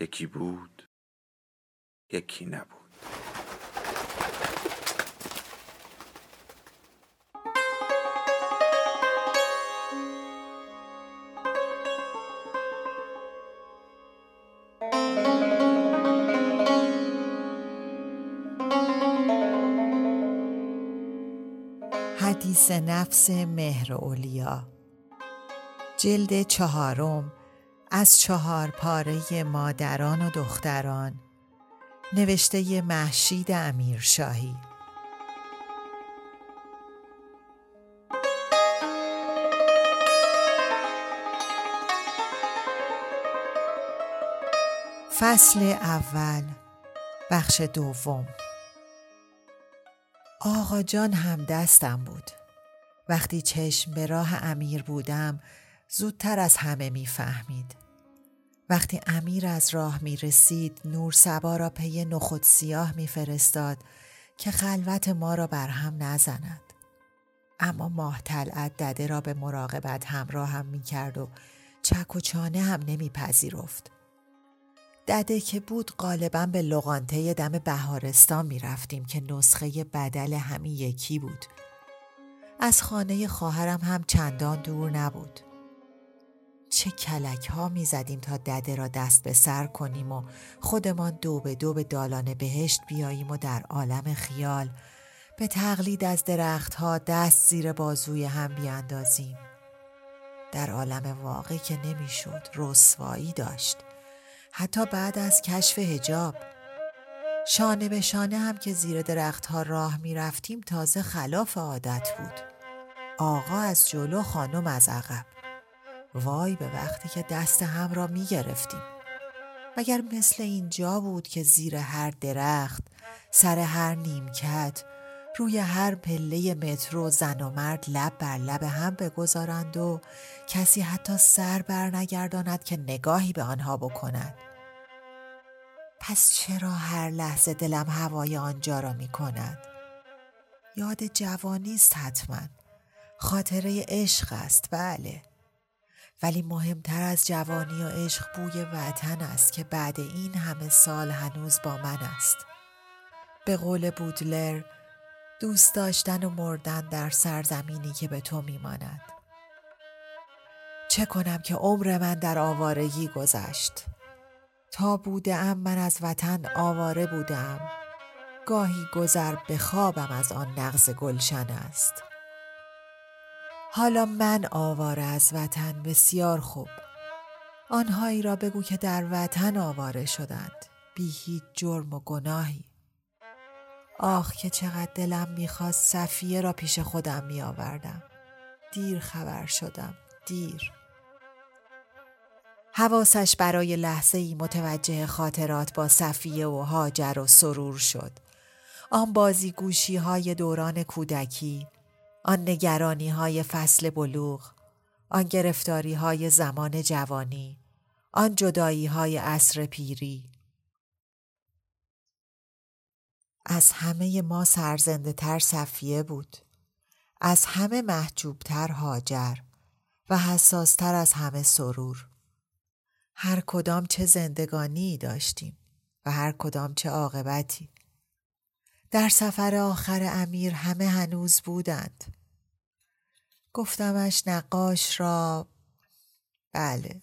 یکی بود، یکی نبود. حدیث نفس مهراولیا، جلد 4 از چهارپاره مادران و دختران، نوشته مهشید امیر شاهی. فصل 1، بخش 2. آقا جان هم دستم بود. وقتی چشم به راه امیر بودم زودتر از همه می فهمید. وقتی امیر از راه می رسید نور صبا را پی نخود سیاه می فرستاد که خلوت ما را برهم نزند. اما ماه طلعت دده را به مراقبت همراه هم می کرد و چک و چانه هم نمی پذیرفت. دده که بود غالباً به لغانته دم بهارستان می رفتیم که نسخه بدل همین یکی بود. از خانه خواهرم هم چندان دور نبود. چه کلک ها می زدیم تا دده را دست به سر کنیم و خودمان دو به دو به دالان بهشت بیاییم و در عالم خیال به تقلید از درخت ها دست زیر بازوی هم بیاندازیم. در عالم واقع که نمی شد، رسوایی داشت. حتی بعد از کشف حجاب شانه به شانه هم که زیر درخت ها راه می رفتیم تازه خلاف عادت بود. آقا از جلو، خانم از عقب. وای به وقتی که دست هم را می گرفتیم. مگر مثل اینجا بود که زیر هر درخت، سر هر نیمکت، روی هر پله مترو زن و مرد لب بر لب هم بگذارند و کسی حتی سر بر نگرداند که نگاهی به آنها بکند؟ پس چرا هر لحظه دلم هوای آنجا را می کند؟ یاد جوانیست حتما، خاطره عشق است، بله. ولی مهمتر از جوانی و عشق بوی وطن است که بعد این همه سال هنوز با من است. به قول بودلر، دوست داشتن و مردن در سرزمینی که به تو میماند. چه کنم که عمر من در آوارگی گذشت. تا بودم من از وطن آواره بودم. گاهی گذر به خوابم از آن نغز گلشن است. حالا من آواره از وطن. بسیار خوب. آنهایی را بگو که در وطن آواره شدند، بی هیچ جرم و گناهی. آخ که چقدر دلم میخواست صفیه را پیش خودم میآوردم. دیر خبر شدم، دیر. حواسش برای لحظه‌ای متوجه خاطرات با صفیه و هاجر و سرور شد. آن بازیگوشی های دوران کودکی، آن نگرانی های فصل بلوغ، آن گرفتاری های زمان جوانی، آن جدایی های عصر پیری. از همه ما سرزنده تر صفیه بود، از همه محجوب تر هاجر و حساس تر از همه سرور. هر کدام چه زندگانی داشتیم و هر کدام چه عاقبتی. در سفر آخر امیر همه هنوز بودند. گفتمش نقاش را، بله،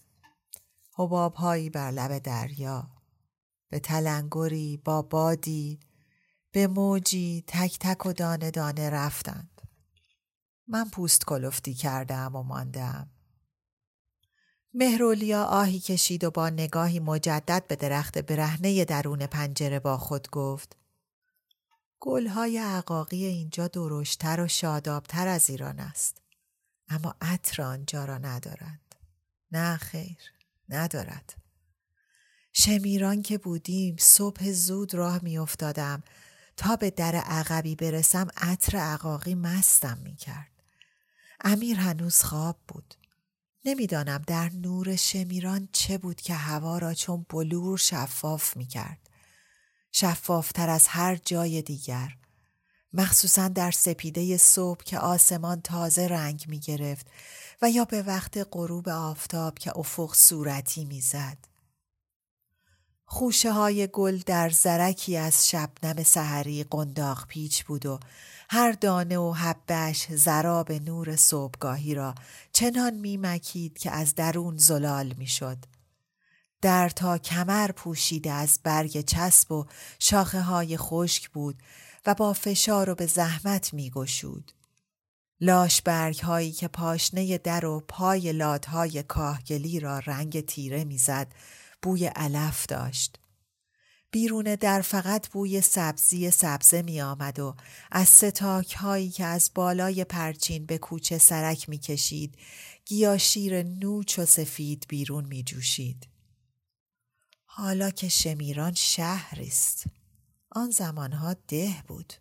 حباب هایی بر لب دریا، به تلنگری، با بادی، به موجی، تک تک و دانه دانه رفتند. من پوست کلفتی کردم و ماندم. مهراولیا آهی کشید و با نگاهی مجدد به درخت برهنه درون پنجره با خود گفت: گلهای عقاقی اینجا درشتر و شادابتر از ایران است، اما عطر آنجا را ندارند. نه خیر، ندارد. شمیران که بودیم صبح زود راه می افتادم تا به در عقبی برسم عطر عقاقی مستم می کرد. امیر هنوز خواب بود. نمیدانم در نور شمیران چه بود که هوا را چون بلور شفاف می کرد. شفافتر از هر جای دیگر. مخصوصا در سپیده صبح که آسمان تازه رنگ می گرفت و یا به وقت غروب آفتاب که افق صورتی می زد. خوشه های گل در زرکی از شبنم سحری قنداق پیچ بود و هر دانه و حبه‌اش ذراب نور صبحگاهی را چنان می مکید که از درون زلال می شد. در تا کمر پوشیده از برگ چسب و شاخه های خشک بود و با فشار و به زحمت می گشود. لاش برگ هایی که پاشنه در و پای لادهای کاهگلی را رنگ تیره می زد، بوی علف داشت. بیرون در فقط بوی سبزی سبزه می آمد و از ستاک هایی که از بالای پرچین به کوچه سرک می کشید، گیا شیر نوچ و سفید بیرون می جوشید. حالا که شمیران شهریست، آن زمانها ده بود.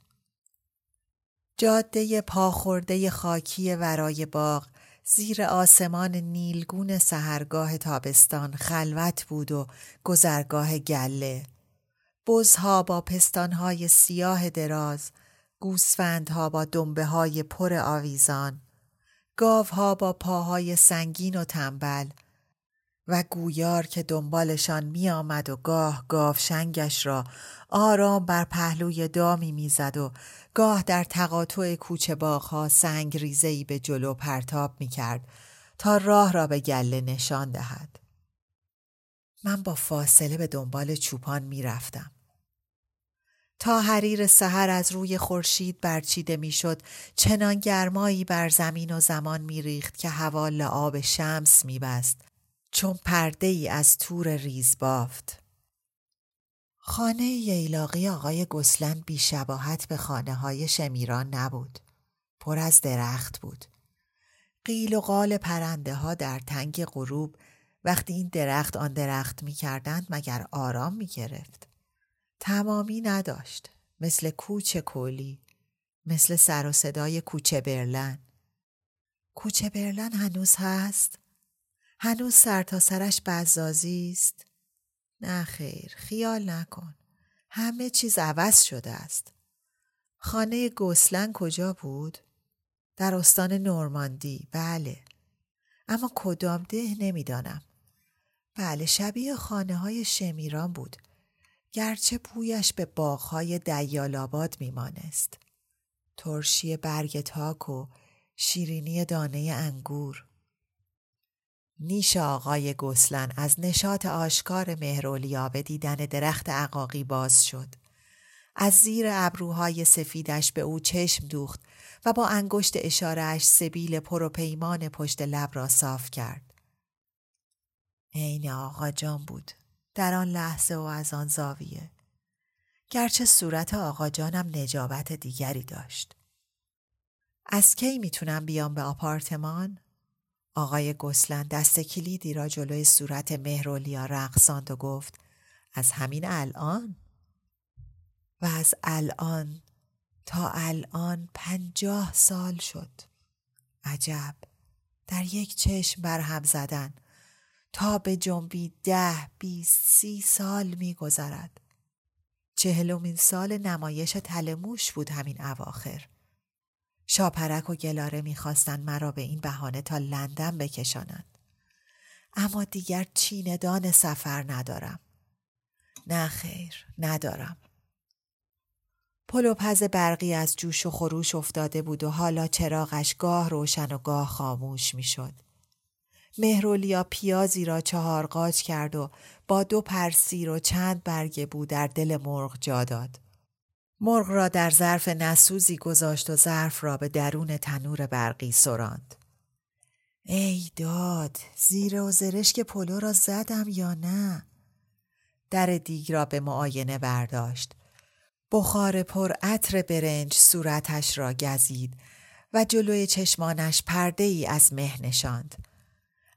جاده پاخورده خاکی ورای باغ زیر آسمان نیلگون سحرگاه تابستان خلوت بود و گذرگاه گله. بزها با پستانهای سیاه دراز، گوسفندها با دنبه‌های پر آویزان، گاوها با پاهای سنگین و تنبل و گویار که دنبالشان می آمد و گاه گاوشنگش را آرام بر پهلوی دامی می زد و گاه در تقاطع کوچه باغها سنگ ریزهی به جلو پرتاب می کرد تا راه را به گله نشان دهد. من با فاصله به دنبال چوپان می رفتم. تا حریر سحر از روی خورشید برچیده می شد، چنان گرمایی بر زمین و زمان می ریخت که هوا لعاب شمس می بست، چون پرده ای از تور ریز بافت. خانه ییلاقی آقای گوسلن بی شباهت به خانه های شمیران نبود. پر از درخت بود. قیل و قال پرنده ها در تنگ غروب وقتی این درخت آن درخت می کردند مگر آرام می گرفت. تمامی نداشت. مثل کوچه کولی. مثل سر و صدای کوچه برلن. کوچه برلن هنوز هست؟ هنوز سر تا سرش بزازی است؟ نه خیر، خیال نکن. همه چیز عوض شده است. خانه گوسلن کجا بود؟ در استان نورماندی، بله. اما کدام ده نمیدانم. بله، شبیه خانه های شمیران بود. گرچه بویش به باغهای دیالآباد میمانست. ترشی برگ تاک و شیرینی دانه انگور. نیش آقای گوسلن از نشاط آشکار مهراولیا به دیدن درخت عقاقی باز شد. از زیر ابروهای سفیدش به او چشم دوخت و با انگشت اشاره‌اش سبیل پر و پیمان پشت لب را صاف کرد. عین آقا جان بود در آن لحظه و از آن زاویه. گرچه صورت آقا جانم نجابت دیگری داشت. از کی میتونم بیام به آپارتمان؟ آقای گوسلن دست کلیدی را جلوی صورت مهراولیا رقصاند و گفت از همین الان؟ و از الان تا الان 50 سال شد. عجب، در یک چشم برهم زدن تا به جنبی 10، 20، 30 سال می گذرد. 40مین سال نمایش تلموش بود همین اواخر. شاپرک و گلاره می‌خواستند مرا به این بهانه تا لندن بکشانند. اما دیگر چین دان سفر ندارم. نه خیر، ندارم. پلوپز برقی از جوش و خروش افتاده بود و حالا چراغش گاه روشن و گاه خاموش می‌شد. مهراولیا پیازی را 4 قاچ کرد و با 2 پر سیر و چند برگ بود در دل مرغ جا داد. مرغ را در ظرف نسوزی گذاشت و ظرف را به درون تنور برقی سراند. ای داد، زیر و زرشک که پلو را زدم یا نه؟ در دیگ را به معاینه برداشت. بخار پر عطر برنج صورتش را گزید و جلوی چشمانش پرده ای از مه نشاند.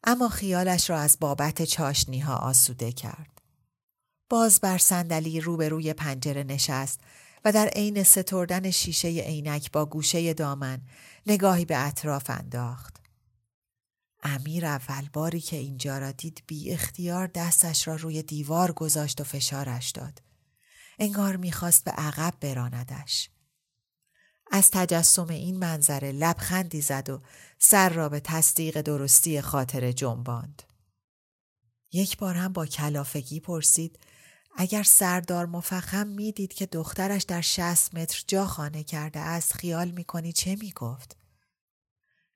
اما خیالش را از بابت چاشنی‌ها آسوده کرد. باز بر صندلی روبروی پنجره نشست و در عین ستردن شیشه عینک با گوشه دامن نگاهی به اطراف انداخت. امیر اول باری که اینجا را دید بی اختیار دستش را روی دیوار گذاشت و فشارش داد. انگار می‌خواست به عقب براندش. از تجسم این منظره لبخندی زد و سر را به تصدیق درستی خاطره جنباند. یک بار هم با کلافگی پرسید اگر سردار مفخم میدید که دخترش در 60 متر جا خانه کرده است خیال میکنی چه میگفت؟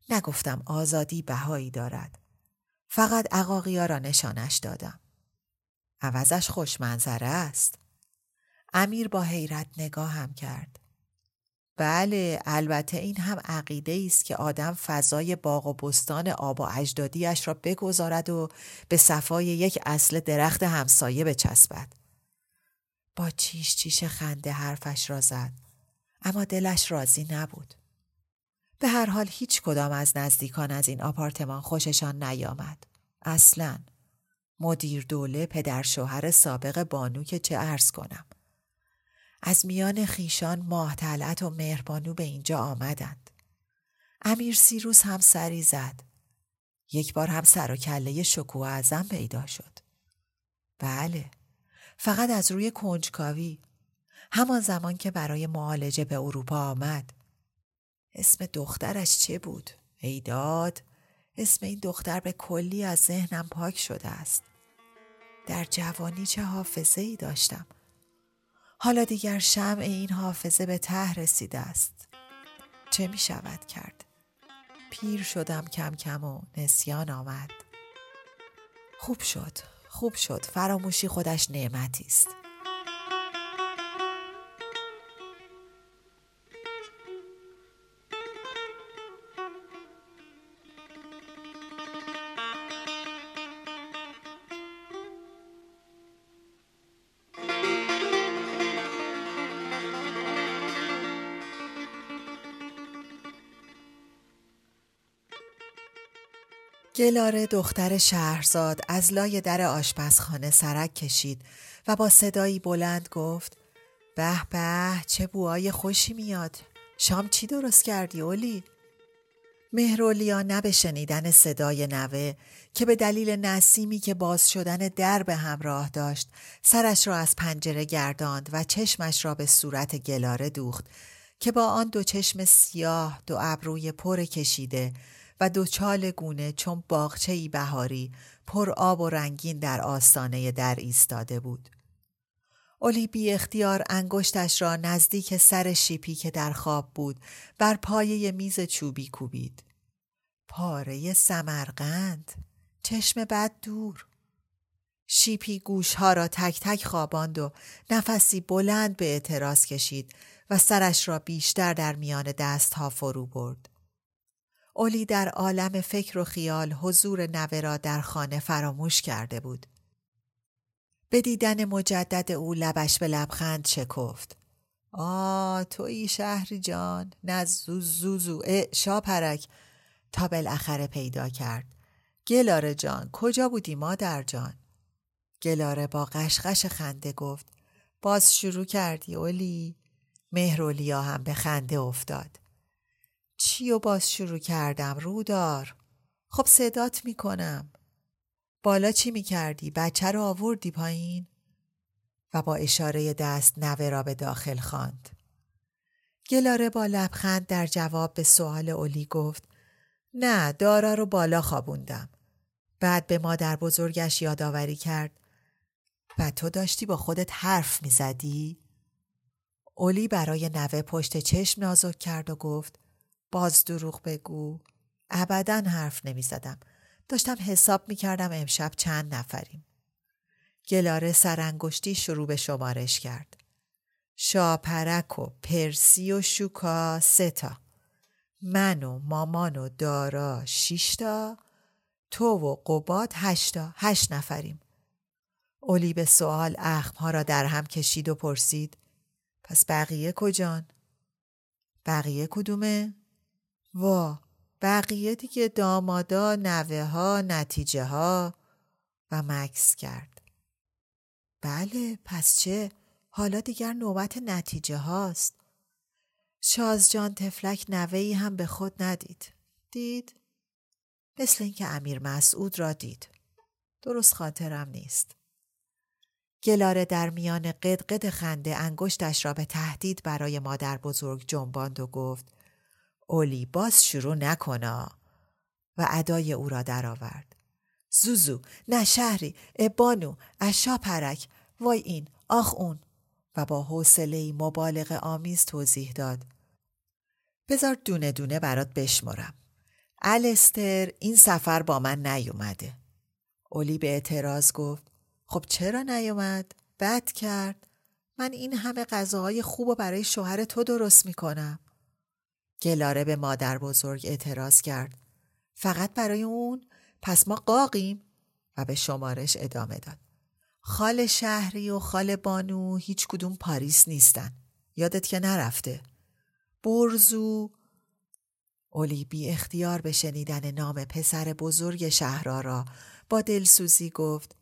نگفتم آزادی بهایی دارد. فقط عقاقیا را نشانش دادم. عوضش خوش منظره است. امیر با حیرت نگاه هم کرد. بله، البته این هم عقیده است که آدم فضای باغ و بستان آبا اجدادیش را بگذارد و به صفای یک اصل درخت همسایه بچسبد. با چیش خنده حرفش را زد، اما دلش راضی نبود. به هر حال هیچ کدام از نزدیکان از این آپارتمان خوششان نیامد. اصلاً مدیر دوله پدر شوهر سابق بانو که چه عرض کنم. از میان خیشان ماه طلعت و مهربانو به اینجا آمدند. امیر سیروس هم سری زد. یک بار هم سر و کله شکوه اعظم پیدا شد. بله، فقط از روی کنجکاوی. همان زمان که برای معالجه به اروپا آمد. اسم دخترش چه بود؟ ایداد. اسم این دختر به کلی از ذهنم پاک شده است. در جوانی چه حافظه ای داشتم. حالا دیگر شمع این حافظه به ته رسیده است. چه می شود کرد؟ پیر شدم کم کم و نسیان آمد. خوب شد. فراموشی خودش نعمتی است. گلاره دختر شهرزاد از لای در آشپزخانه سرک کشید و با صدایی بلند گفت به به چه بوهای خوشی میاد. شام چی درست کردی اولی؟ مهراولیا نه به شنیدن صدای نوه که به دلیل نسیمی که باز شدن در به همراه داشت سرش را از پنجره گرداند و چشمش را به صورت گلاره دوخت که با آن دو چشم سیاه، دو ابروی پر کشیده و دو چال گونه چون باغچه‌ای بهاری پر آب و رنگین در آستانه در ایستاده بود. اولی بی اختیار انگشتش را نزدیک سر شیپی که در خواب بود بر پایه میز چوبی کوبید. پاره سمرقند، چشم بد دور. شیپی گوشها را تک تک خواباند و نفسی بلند به اعتراض کشید و سرش را بیشتر در میان دستها فرو برد. اولی در عالم فکر و خیال حضور نوه را در خانه فراموش کرده بود. به دیدن مجدد او لبش به لبخند شکفت. تویی شهری جان، نزوزوزو، شاپرک، تا بالاخره پیدا کرد. گلاره جان، کجا بودی مادر جان؟ گلاره با قشقش خنده گفت باز شروع کردی اولی؟ مهراولیا هم به خنده افتاد. چیو باز شروع کردم رودار؟ خب صدات میکنم. بالا چی میکردی؟ بچه رو آوردی پایین؟ و با اشاره دست نوه را به داخل خواند. گلاره با لبخند در جواب به سوال اولی گفت نه، دارا رو بالا خوابوندم. بعد به مادر بزرگش یادآوری کرد و تو داشتی با خودت حرف میزدی؟ اولی برای نوه پشت چشم نازک کرد و گفت باز دروغ بگو. ابداً حرف نمی زدم. داشتم حساب می کردم امشب چند نفریم. گلاره سرانگشتی شروع به شمارش کرد. شاپرک و پرسی و شوکا 3 تا. من و مامان و دارا 6 تا. تو و قباد 8 تا. 8 نفریم. اولی به سوال اخمها را در هم کشید و پرسید پس بقیه کجان؟ بقیه کدومه؟ وا بقیه دیگه دامادا، نوه ها، نتیجه ها و مکس کرد. بله پس چه؟ حالا دیگر نوبت نتیجه هاست. شازجان تفلک نوه‌ای هم به خود ندید. دید؟ مثل این که امیر مسعود را دید. درست خاطرم نیست. گلاره در میان قدقد خنده انگشتش را به تهدید برای مادر بزرگ جنباند و گفت اولی باز شروع نکنا و ادای او را درآورد. زوزو، نه شهری، ابانو، شاپرک، وای این، آخ اون و با حوصله‌ای مبالغه آمیز توضیح داد. بذار دونه دونه برات بشمرم. الستر این سفر با من نیومده. اولی به اعتراض گفت خب چرا نیومد؟ بد کرد. من این همه غذاهای خوب و برای شوهر تو درست میکنم. گلاره به مادر بزرگ اعتراض کرد. فقط برای اون؟ پس ما قاقیم و به شمارش ادامه داد. خاله شهری و خاله بانو هیچ کدوم پاریس نیستن. یادت که نرفته. برزو. اولی بی اختیار به شنیدن نام پسر بزرگ شهرها را با دلسوزی گفت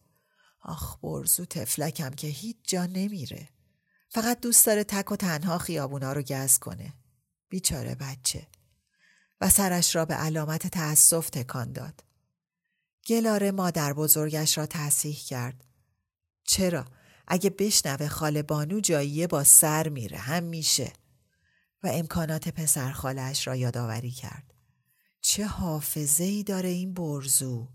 آخ برزو تفلکم که هیچ جا نمیره. فقط دوست داره تک و تنها خیابونا رو گز کنه. بیچاره بچه. و سرش را به علامت تأسف تکان داد. گلاره مادر بزرگش را تصحیح کرد. چرا؟ اگه بشنوه خاله بانو جاییه با سر میره هم میشه و امکانات پسر خاله‌اش را یادآوری کرد. چه حافظه‌ای داره این برزو؟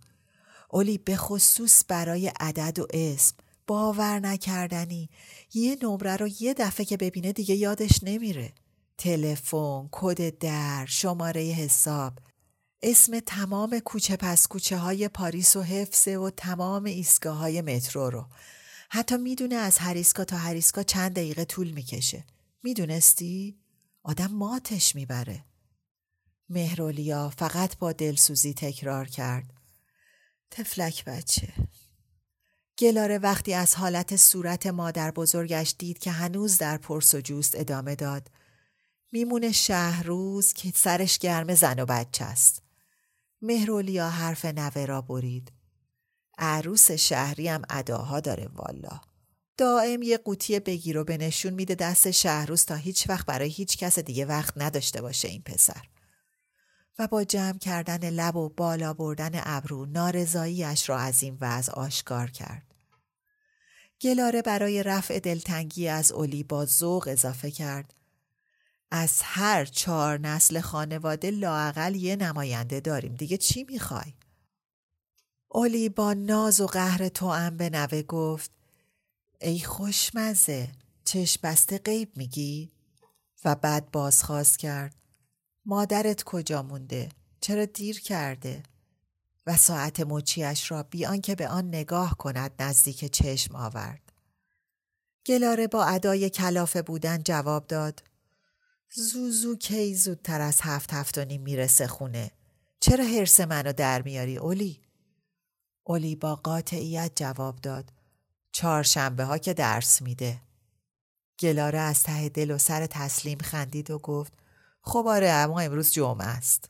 اولی به خصوص برای عدد و اسم باور نکردنی. یه نمره رو یه دفعه که ببینه دیگه یادش نمیره. تلفن، کد در، شماره حساب، اسم تمام کوچه پس کوچه های پاریس و حفظه و تمام ایستگاه های مترو رو. حتی میدونه از هر ایستگاه تا هر ایستگاه چند دقیقه طول میکشه. میدونستی؟ آدم ماتش میبره. مهراولیا فقط با دلسوزی تکرار کرد. تفلک بچه. گلاره وقتی از حالت صورت مادر بزرگش دید که هنوز در پرس و جوست ادامه داد. میمونه شهرروز که سرش گرم زن و بچه است. مهراولیا حرف نوه را برید. عروس شهری هم اداها داره والا. دائم یه قوطی بگیر و بنشون میده دست شهرروز تا هیچ وقت برای هیچ کس دیگه وقت نداشته باشه این پسر. و با جمع کردن لب و بالا بردن ابرو نارضایی‌اش را از این وضع آشکار کرد. گلاره برای رفع دلتنگی از اولی با ذوق اضافه کرد. از هر 4 نسل خانواده لااقل یه نماینده داریم. دیگه چی میخوای؟ اولی با ناز و قهر توأم به نوه گفت ای خوشمزه چشم بسته غیب میگی؟ و بعد بازخواست کرد مادرت کجا مونده؟ چرا دیر کرده؟ و ساعت مچیش را بی آنکه به آن نگاه کند نزدیک چشم آورد. گلاره با ادای کلافه بودن جواب داد زوزو کی زودتر از 7:30 میرسه خونه. چرا حرص منو در میاری اولی؟ اولی با قاطعیت جواب داد. 4 شنبه ها که درس میده. گلاره از ته دل و سر تسلیم خندید و گفت خب آره اما امروز جمعه است.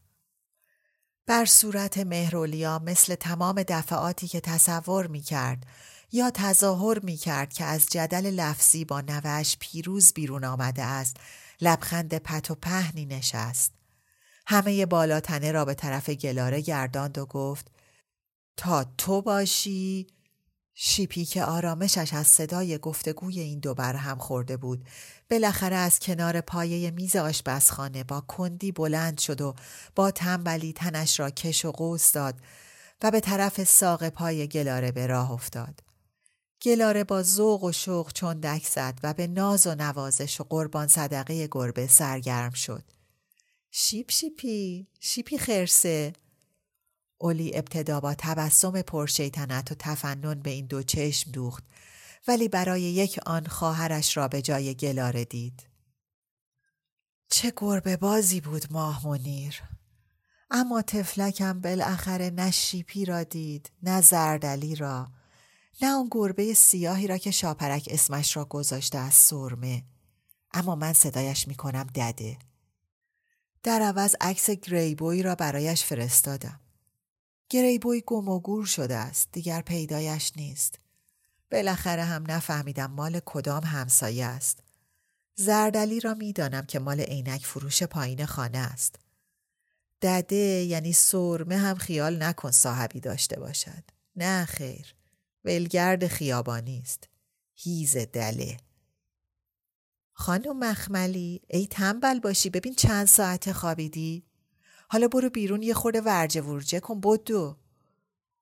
بر صورت مهراولیا مثل تمام دفعاتی که تصور میکرد یا تظاهر میکرد که از جدل لفظی با نوه‌اش پیروز بیرون آمده است لبخند پت و پهنی نشست. همه بالاتنه را به طرف گلاره گرداند و گفت تا تو باشی؟ شیپی که آرامشش از صدای گفتگوی این دو برهم خورده بود بالاخره از کنار پایه میز آشپزخانه با کندی بلند شد و با تنبلی تنش را کش و قوس داد و به طرف ساق پای گلاره به راه افتاد. گلاره با ذوق و شوق چندک زد و به ناز و نوازش و قربان صدقه گربه سرگرم شد. شیپ شیپی، شیپی خرسه. اولی ابتدا با تبسم پرشیطنت و تفنن به این دو چشم دوخت ولی برای یک آن خواهرش را به جای گلاره دید. چه گربه بازی بود ماه منیر. اما تفلکم بالاخره نه شیپی را دید نه زردلی را نه اون گربه سیاهی را که شاپرک اسمش را گذاشته از سرمه. اما من صدایش میکنم دده. در عوض عکس گریبوی را برایش فرستادم. گریبوی گم و گور شده است، دیگر پیدایش نیست. بالاخره هم نفهمیدم مال کدام همسایه است. زردلی را میدانم که مال عینک فروش پایین خانه است. دده یعنی سرمه هم خیال نکن صاحبی داشته باشد. نه خیر، ولگرد خیابانی است. هیز دله. خانم مخملی، ای تنبل باشی، ببین چند ساعت خوابیدی؟ حالا برو بیرون یه خورده ورجه ورجه کن بدو.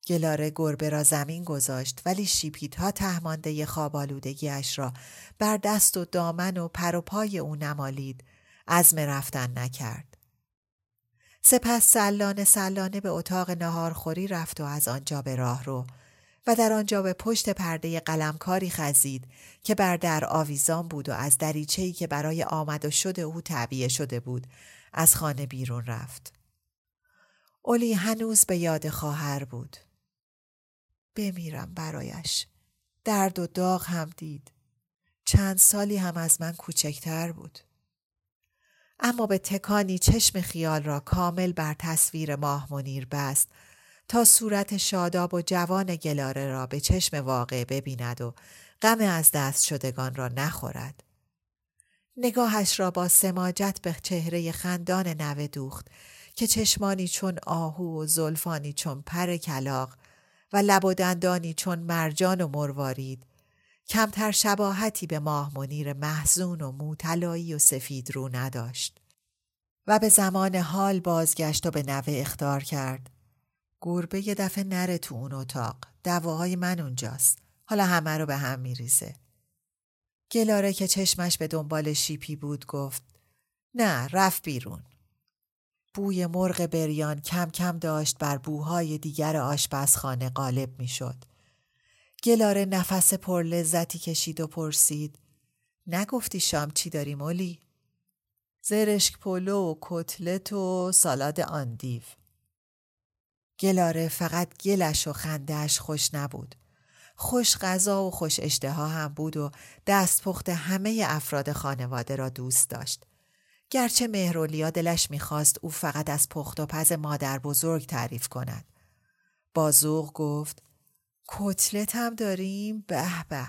گلاره گربه را زمین گذاشت، ولی شیپیدها تهمانده ی خواب آلودگیش را بر دست و دامن و پر و پای او نمالید، عزم رفتن نکرد. سپس سلانه سلانه به اتاق ناهارخوری رفت و از آنجا به راه رو و در آنجا به پشت پرده قلمکاری خزید که بر در آویزان بود و از دریچه‌ای که برای آمد و شد او تعبیه شده بود از خانه بیرون رفت. اولی هنوز به یاد خواهر بود. بمیرم برایش. درد و داغ هم دید. چند سالی هم از من کوچکتر بود. اما به تکانی چشم خیال را کامل بر تصویر ماه منیر بست تا صورت شاداب و جوان گلاره را به چشم واقع ببیند و غم از دست شدگان را نخورد. نگاهش را با سماجت به چهره خندان نوه دوخت که چشمانی چون آهو و زلفانی چون پر کلاغ و لب و دندانی چون مرجان و مروارید کمتر شباهتی به ماه منیر محزون و موطلایی و سفید رو نداشت و به زمان حال بازگشت و به نوه اخطار کرد. گربه یه دفعه نره تو اون اتاق، دواهای من اونجاست، حالا همه رو به هم میریزه. گلاره که چشمش به دنبال شیپی بود گفت نه، رفت بیرون. بوی مرغ بریان کم کم داشت بر بوهای دیگر آشپزخانه غالب میشد. گلاره نفس پر لذتی کشید و پرسید نگفتی شام چی داری مولی؟ زرشک پلو و کتلت و سالاد آندیو. گلاره فقط گلش و خندهش خوش نبود. خوش غذا و خوش اشتها هم بود و دست پخت همه افراد خانواده را دوست داشت. گرچه مهراولیا دلش میخواست او فقط از پخت و پز مادر بزرگ تعریف کند. با ذوق گفت کتلت هم داریم؟ به به،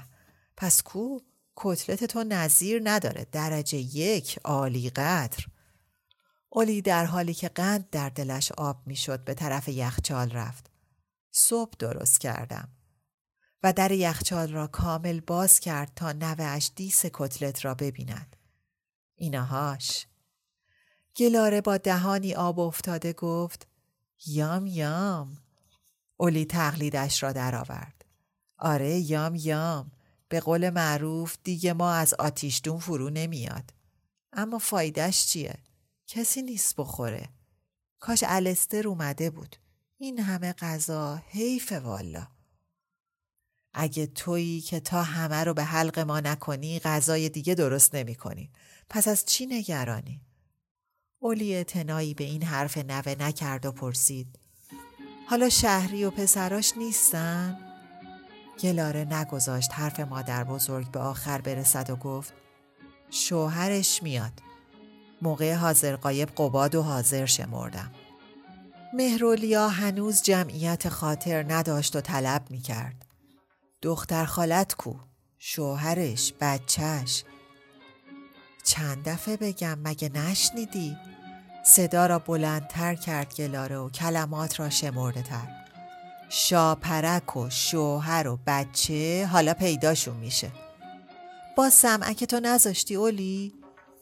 پس کو؟ کتلت تو نظیر نداره، درجه یک، عالی قدر. اولی در حالی که قند در دلش آب میشد به طرف یخچال رفت. صبح درست کردم و در یخچال را کامل باز کرد تا نوه‌اش دیس کتلت را ببیند. اینهاش. گلاره با دهانی آب افتاده گفت یام یام. اولی تقلیدش را درآورد. آره یام یام، به قول معروف دیگه ما از آتیش دون فرو نمیاد. اما فایدهش چیه؟ کسی نیست بخوره. کاش الستر اومده بود. این همه غذا حیف والا. اگه تویی که تا همه رو به حلق ما نکنی غذای دیگه درست نمی کنی. پس از چی نگرانی؟ اولی اعتنایی به این حرف نوه نکرد و پرسید حالا شهری و پسراش نیستن؟ گلاره نگذاشت حرف مادر بزرگ به آخر برسد و گفت شوهرش میاد. موقع حاضر غایب قباد و حاضر شمردم. مهراولیا هنوز جمعیت خاطر نداشت و طلب میکرد. دختر خالت کو؟ شوهرش، بچهش. چند دفعه بگم مگه نشنیدی؟ صدا را بلندتر کرد گلاره و کلمات را شمرده تر. شاپرک و شوهر و بچه حالا پیداشون میشه. با سمعک تو نذاشتی اولی؟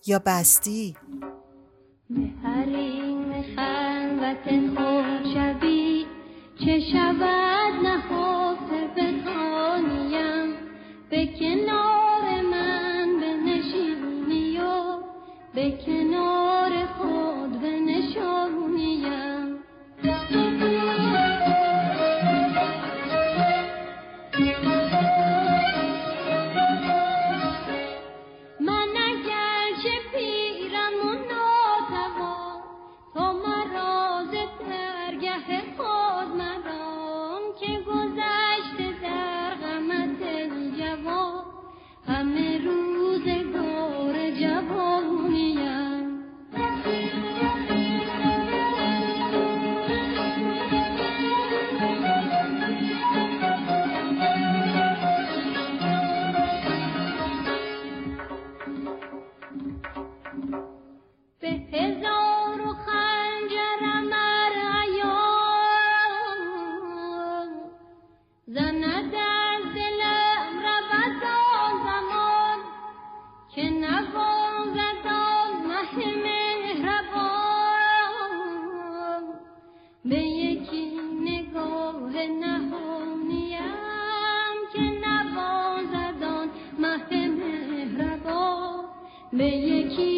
یا بستی؟ مهرین خلوت خوب شبی چه شود نخفت بخانیم به کنار من بنشینی و به کنار خود بنشانیم. همه روز گور جوانیم. به هزار و خنجرم ارعیان زند در دلم رود آن زمان که نوازد آن مه مهربان به یکی نگاه نهانیم که نوازد آن مه مهربان به یکی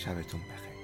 شبتون بخیر.